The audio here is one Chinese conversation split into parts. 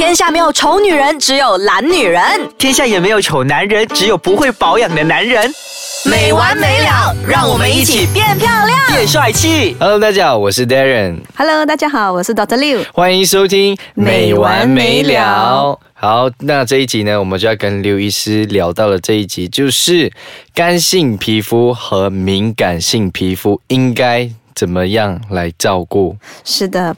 天下没有丑女人，只有懒女人；天下也没有丑男人，只有不会保养的男人。没完没了，让我们一起变漂亮变帅气。 Hello 大家好，我是 Darren。 Hello 大家好，我是 Dr. Liu。 欢迎收听没完没了。好，那这一集呢，我们就要跟刘医师聊到了这一集，就是干性皮肤和敏感性皮肤应该怎么样来照顾？是的，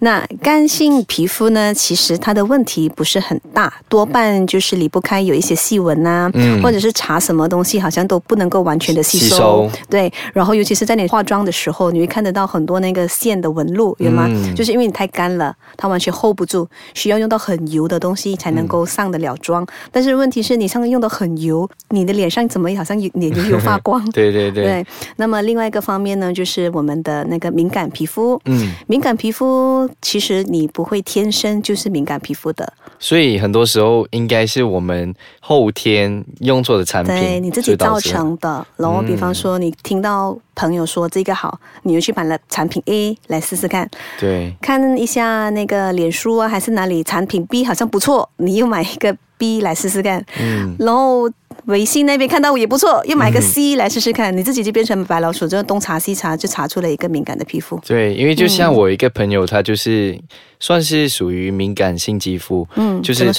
那干性皮肤呢，其实它的问题不是很大，多半就是离不开有一些细纹啊，或者是擦什么东西好像都不能够完全的吸收。对，然后尤其是在你化妆的时候，你会看得到很多那个线的纹路，有吗？就是因为你太干了，它完全 hold 不住，需要用到很油的东西才能够上得了妆。但是问题是你上用到很油，你的脸上怎么好像脸油发光？对。那么另外一个方面呢，就是我们的那个敏感皮肤，敏感皮肤其实你不会天生就是敏感皮肤的，所以很多时候应该是我们后天用错的产品，对你自己造成的。然后比方说你听到朋友说这个好，你就去买了产品 A 来试试看，对，看一下那个脸书啊，还是哪里产品 B 好像不错，你又买一个 B 来试试看，然后微信那边看到我也不错，又买个 C 来试试看，你自己就变成白老鼠，就东查西查，就查出了一个敏感的皮肤。对，因为就像我一个朋友，他就是算是属于敏感性肌肤，就是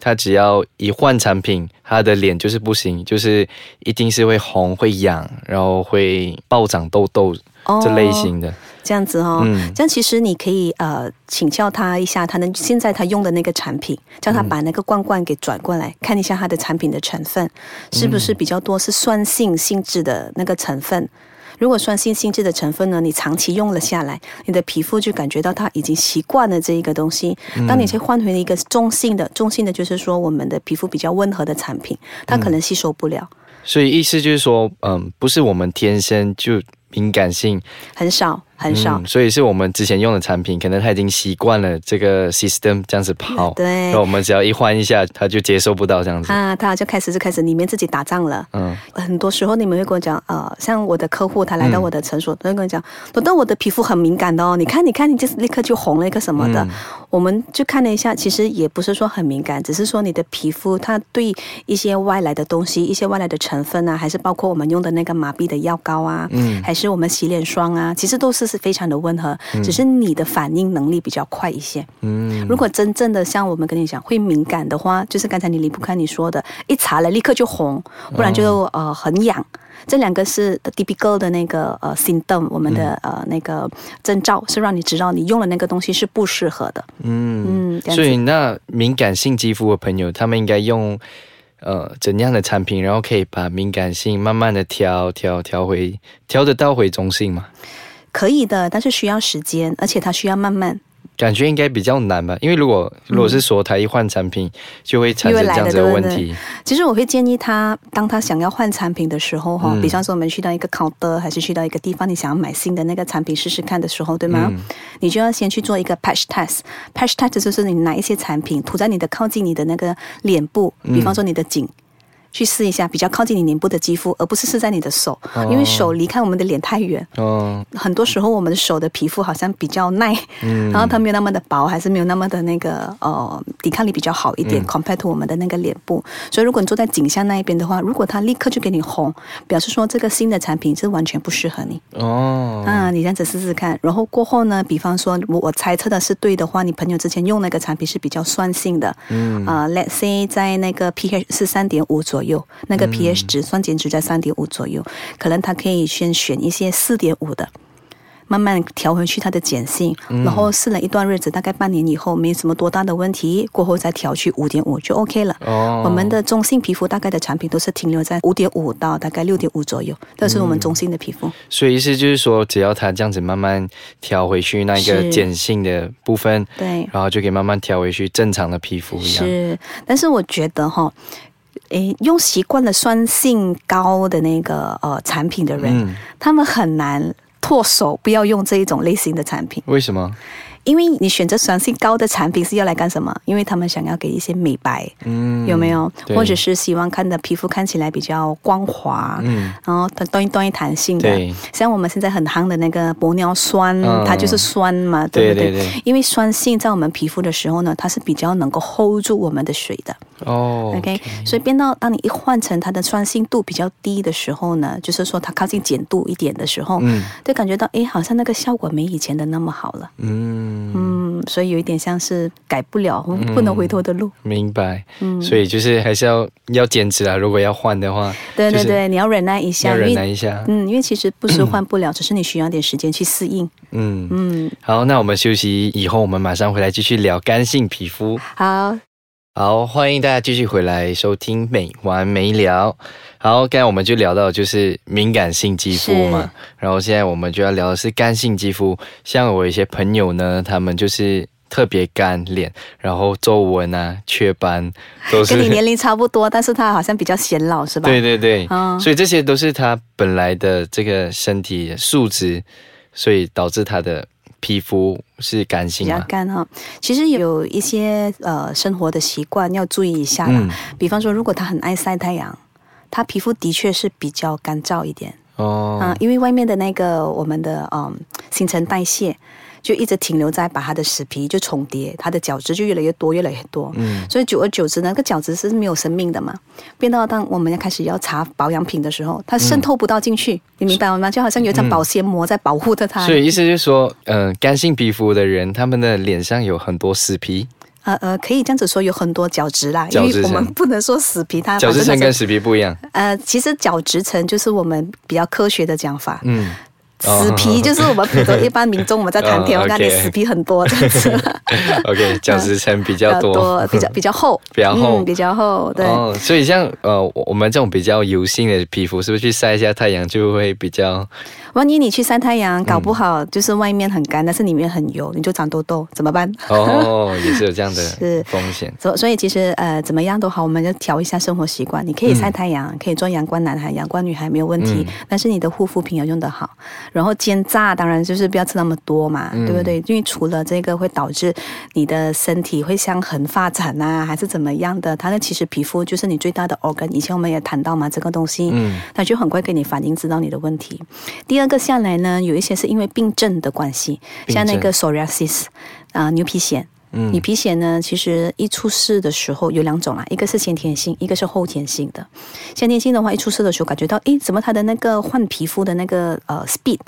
他只要一换产品，他的脸就是不行，就是一定是会红、会痒，然后会暴长痘痘这类型的。这样子这样其实你可以请教他一下，现在他用的那个产品，叫他把那个罐罐给转过来，看一下他的产品的成分是不是比较多是酸性性质的那个成分。如果酸性性质的成分呢，你长期用了下来，你的皮肤就感觉到它已经习惯了这一个东西。当你去换回了一个中性的就是说我们的皮肤比较温和的产品，它可能吸收不了。所以意思就是说，不是我们天生就敏感性很少，所以是我们之前用的产品，可能他已经习惯了这个 system 这样子跑，对，然后我们只要一换一下，他就接受不到这样子啊，他就开始里面自己打仗了。很多时候你们会跟我讲，像我的客户他来到我的诊所，都会跟我讲，我的皮肤很敏感的哦，你看，你就立刻就红了一个什么的。我们就看了一下，其实也不是说很敏感，只是说你的皮肤它对一些外来的东西、一些外来的成分啊，还是包括我们用的那个麻痹的药膏啊，还是我们洗脸霜啊，其实都是非常的温和，只是你的反应能力比较快一些。如果真正的像我们跟你讲会敏感的话，就是刚才你离不开你说的，一擦了立刻就红，不然就很痒。这两个是 typical 的那个symptom， 我们的那个征兆是让你知道你用了那个东西是不适合的。所以那敏感性肌肤的朋友，他们应该用怎样的产品，然后可以把敏感性慢慢的调得到回中性吗？可以的，但是需要时间，而且它需要慢慢。感觉应该比较难吧，因为如果是说他一换产品，就会产生这样子的问题。对，其实我会建议他，当他想要换产品的时候，比方说我们去到一个 counter， 还是去到一个地方，你想要买新的那个产品试试看的时候，对吗？你就要先去做一个 patch test。patch test 就是你拿一些产品涂在你的靠近你的那个脸部，比方说你的颈。去试一下比较靠近你脸部的肌肤，而不是试在你的手，因为手离开我们的脸太远。很多时候我们的手的皮肤好像比较耐，然后它没有那么的薄，还是没有那么的那个抵抗力比较好一点，compared to 我们的那个脸部。所以如果你坐在颈下那一边的话，如果它立刻就给你红，表示说这个新的产品是完全不适合你。你这样子试试看，然后过后呢，比方说我猜测的是对的话，你朋友之前用那个产品是比较酸性的，let's say 在那个 pH 是3.5左右。那个 pH 值酸碱值在 3.5 左右，可能他可以先选一些 4.5 的，慢慢调回去它的碱性，然后试了一段日子，大概半年以后没什么多大的问题，过后再调去 5.5 就 OK 了。我们的中性皮肤大概的产品都是停留在 5.5 到大概 6.5 左右，这是我们中性的皮肤。所以意思就是说，只要它这样子慢慢调回去那个碱性的部分，对，然后就可以慢慢调回去正常的皮肤一样。是，但是我觉得用习惯了酸性高的那个产品的人，他们很难脱手不要用这一种类型的产品。为什么？因为你选择酸性高的产品是要来干什么？因为他们想要给一些美白，有没有？或者是希望看的皮肤看起来比较光滑，然后多一弹性的。像我们现在很夯的那个玻尿酸，它就是酸嘛，对不对？对，因为酸性在我们皮肤的时候呢，它是比较能够 hold 住我们的水的。哦 ，OK， 所以变到当你一换成它的酸性度比较低的时候呢，就是说它靠近碱度一点的时候，就感觉到哎，好像那个效果没以前的那么好了。所以有一点像是改不了，不能回头的路。明白。所以就是还是要坚持啦，如果要换的话。对对对，就是，你要忍耐一下，要忍耐一下。因为其实不是换不了，只是你需要点时间去适应。好，那我们休息以后，我们马上回来继续聊干性皮肤。好，欢迎大家继续回来收听美完美聊。好，刚才我们就聊到就是敏感性肌肤嘛，然后现在我们就要聊的是干性肌肤。像我一些朋友呢，他们就是特别干脸，然后皱纹啊、雀斑都是。跟你年龄差不多，但是他好像比较显老，是吧？对对对，所以这些都是他本来的这个身体素质，所以导致他的皮肤是干性吗？比较干哈，其实有一些生活的习惯要注意一下啦。比方说，如果他很爱晒太阳，他皮肤的确是比较干燥一点哦。因为外面的那个我们的新陈代谢就一直停留在把他的死皮就重叠，他的角质就越来越多越来越多。所以久而久之呢，那个角质是没有生命的嘛，变到当我们开始要擦保养品的时候，它渗透不到进去，你明白吗？就好像有一张保鲜膜在保护着它。所以意思就是说，干性皮肤的人，他们的脸上有很多死皮。可以这样子说，有很多角质啦，因为我们不能说死皮，它角质层跟死皮不一样。其实角质层就是我们比较科学的讲法。死皮就是我们普通一般民众我们在谈天，我看你死皮很多这样子。OK， 角质层比较多，比较厚，比较厚，比较厚。对。所以像我们这种比较油性的皮肤，是不是去晒一下太阳就会比较？万一你去晒太阳，搞不好就是外面很干，但是里面很油，你就长痘痘，怎么办？也是有这样的风险。所以其实怎么样都好，我们就调一下生活习惯。你可以晒太阳，可以做阳光男孩、阳光女孩没有问题，但是你的护肤品要用得好。然后煎炸当然就是不要吃那么多嘛，对不对？因为除了这个会导致你的身体会向横发展啊，还是怎么样的，它的其实皮肤就是你最大的 organ。 以前我们也谈到嘛，这个东西它就很快给你反应知道你的问题。第二个下来呢，有一些是因为病症的关系，像那个 psoriasis 牛皮癣。你皮癣呢，其实一出事的时候有两种啦，一个是先天性，一个是后天性的。先天性的话，一出事的时候感觉到，怎么他的那个换皮肤的那个speed，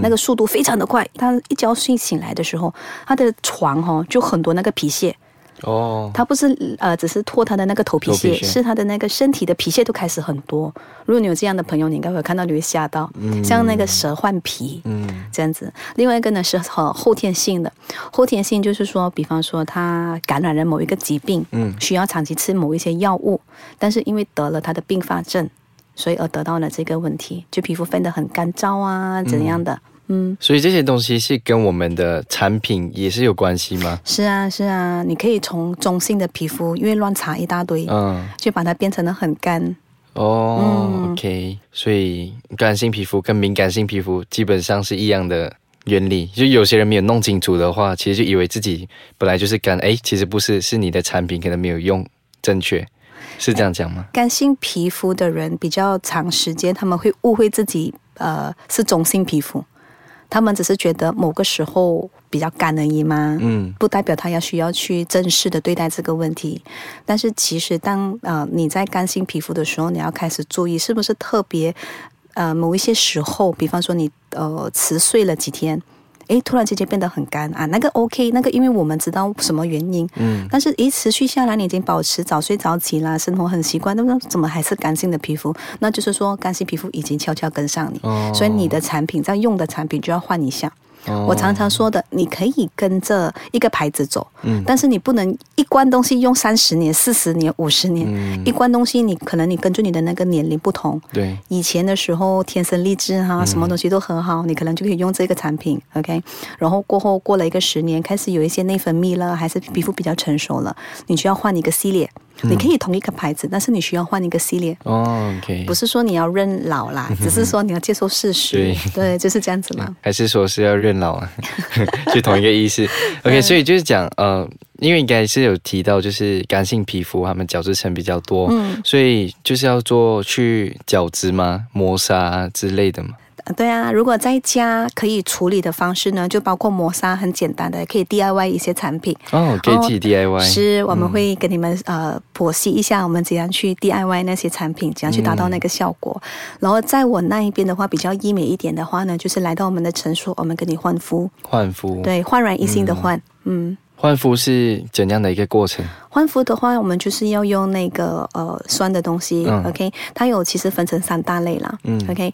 那个速度非常的快。他一觉睡醒来的时候，他的床就很多那个皮屑。他不是只是脱他的那个头皮屑，是他的那个身体的皮屑都开始很多。如果你有这样的朋友，你应该会看到，你会吓到，像那个蛇换皮，这样子。另外一个呢是后天性的，后天性就是说，比方说他感染了某一个疾病，需要长期吃某一些药物，但是因为得了他的并发症，所以而得到了这个问题，就皮肤变得很干燥啊，怎样的。所以这些东西是跟我们的产品也是有关系吗？是啊，是啊，你可以从中性的皮肤，因为乱擦一大堆，就把它变成了很干。OK， 所以干性皮肤跟敏感性皮肤基本上是一样的原理。就有些人没有弄清楚的话，其实就以为自己本来就是干，其实不是，是你的产品可能没有用正确。是这样讲吗？干性皮肤的人比较长时间，他们会误会自己是中性皮肤。他们只是觉得某个时候比较干而已嘛，不代表他要需要去正式的对待这个问题。但是其实当你在干性皮肤的时候，你要开始注意是不是特别某一些时候，比方说你迟睡了几天，突然之间变得很干啊，那个 OK， 那个因为我们知道什么原因，但是持续下来，你已经保持早睡早起啦，生活很习惯，那怎么还是干性的皮肤？那就是说干性皮肤已经悄悄跟上你，所以你的产品在用的产品就要换一下。我常常说的，你可以跟着一个牌子走，但是你不能一罐东西用30年、40年、50年。一罐东西，你可能你根据你的那个年龄不同，对，以前的时候天生丽质什么东西都很好，你可能就可以用这个产品 ，OK。然后过后过了一个10年，开始有一些内分泌了，还是皮肤比较成熟了，你就要换一个系列。你可以同一个牌子，但是你需要换一个系列。哦 ，OK， 不是说你要认老啦，只是说你要接受事实。对，就是这样子嘛。还是说是要认老啊？就同一个意思。OK， 所以就是讲因为应该是有提到，就是干性皮肤他们角质层比较多，所以就是要做去角质吗？磨砂之类的吗？对啊，如果在家可以处理的方式呢，就包括磨砂，很简单的，可以 DIY 一些产品。哦，可以自己 DIY。是，我们会跟你们剖析一下，我们怎样去 DIY 那些产品，怎样去达到那个效果。然后在我那一边的话，比较医美一点的话呢，就是来到我们的诊所，我们跟你换肤。换肤。对，焕然一新的换。换肤是怎样的一个过程？换肤的话，我们就是要用那个酸的东西，OK， 它有其实分成三大类啦，OK，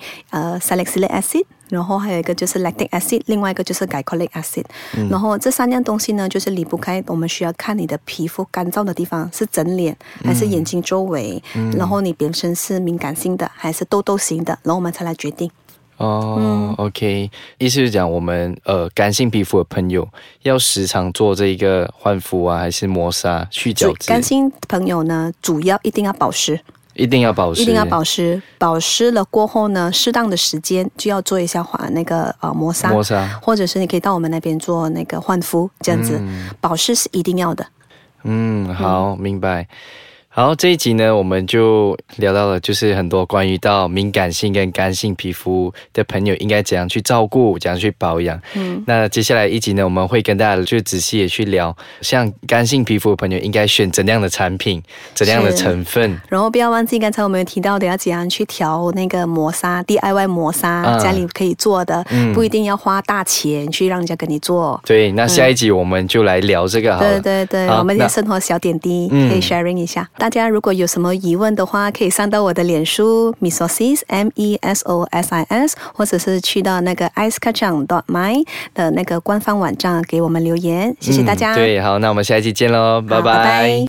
salicylic acid， 然后还有一个就是 lactic acid， 另外一个就是 glycolic acid，然后这三样东西呢，就是离不开我们需要看你的皮肤干燥的地方是整脸还是眼睛周围，然后你本身是敏感性的还是痘痘型的，然后我们才来决定。哦，OK， 意思是讲我们干性皮肤的朋友要时常做这一个焕肤啊，还是磨砂去角质？干性朋友呢，主要一定要保湿。一定要保湿，一定要保湿。保湿了过后呢，适当的时间就要做一下那个磨砂，磨砂，或者是你可以到我们那边做那个焕肤，这样子，保湿是一定要的。好，明白。好，这一集呢，我们就聊到了，就是很多关于到敏感性跟干性皮肤的朋友应该怎样去照顾，怎样去保养。那接下来一集呢，我们会跟大家就仔细的去聊，像干性皮肤的朋友应该选怎样的产品，怎样的成分。然后不要忘记刚才我们有提到的，要怎样去调那个磨砂 DIY 磨砂，家里可以做的，不一定要花大钱去让人家跟你做。对，那下一集我们就来聊这个好了。对对对，我们的生活小点滴可以 sharing 一下。大家如果有什么疑问的话，可以上到我的脸书 MESOSIS MESOSIS， 或者是去到那个 icekajang.my 的那个官方网站给我们留言。谢谢大家。对，好，那我们下一期见咯，拜拜。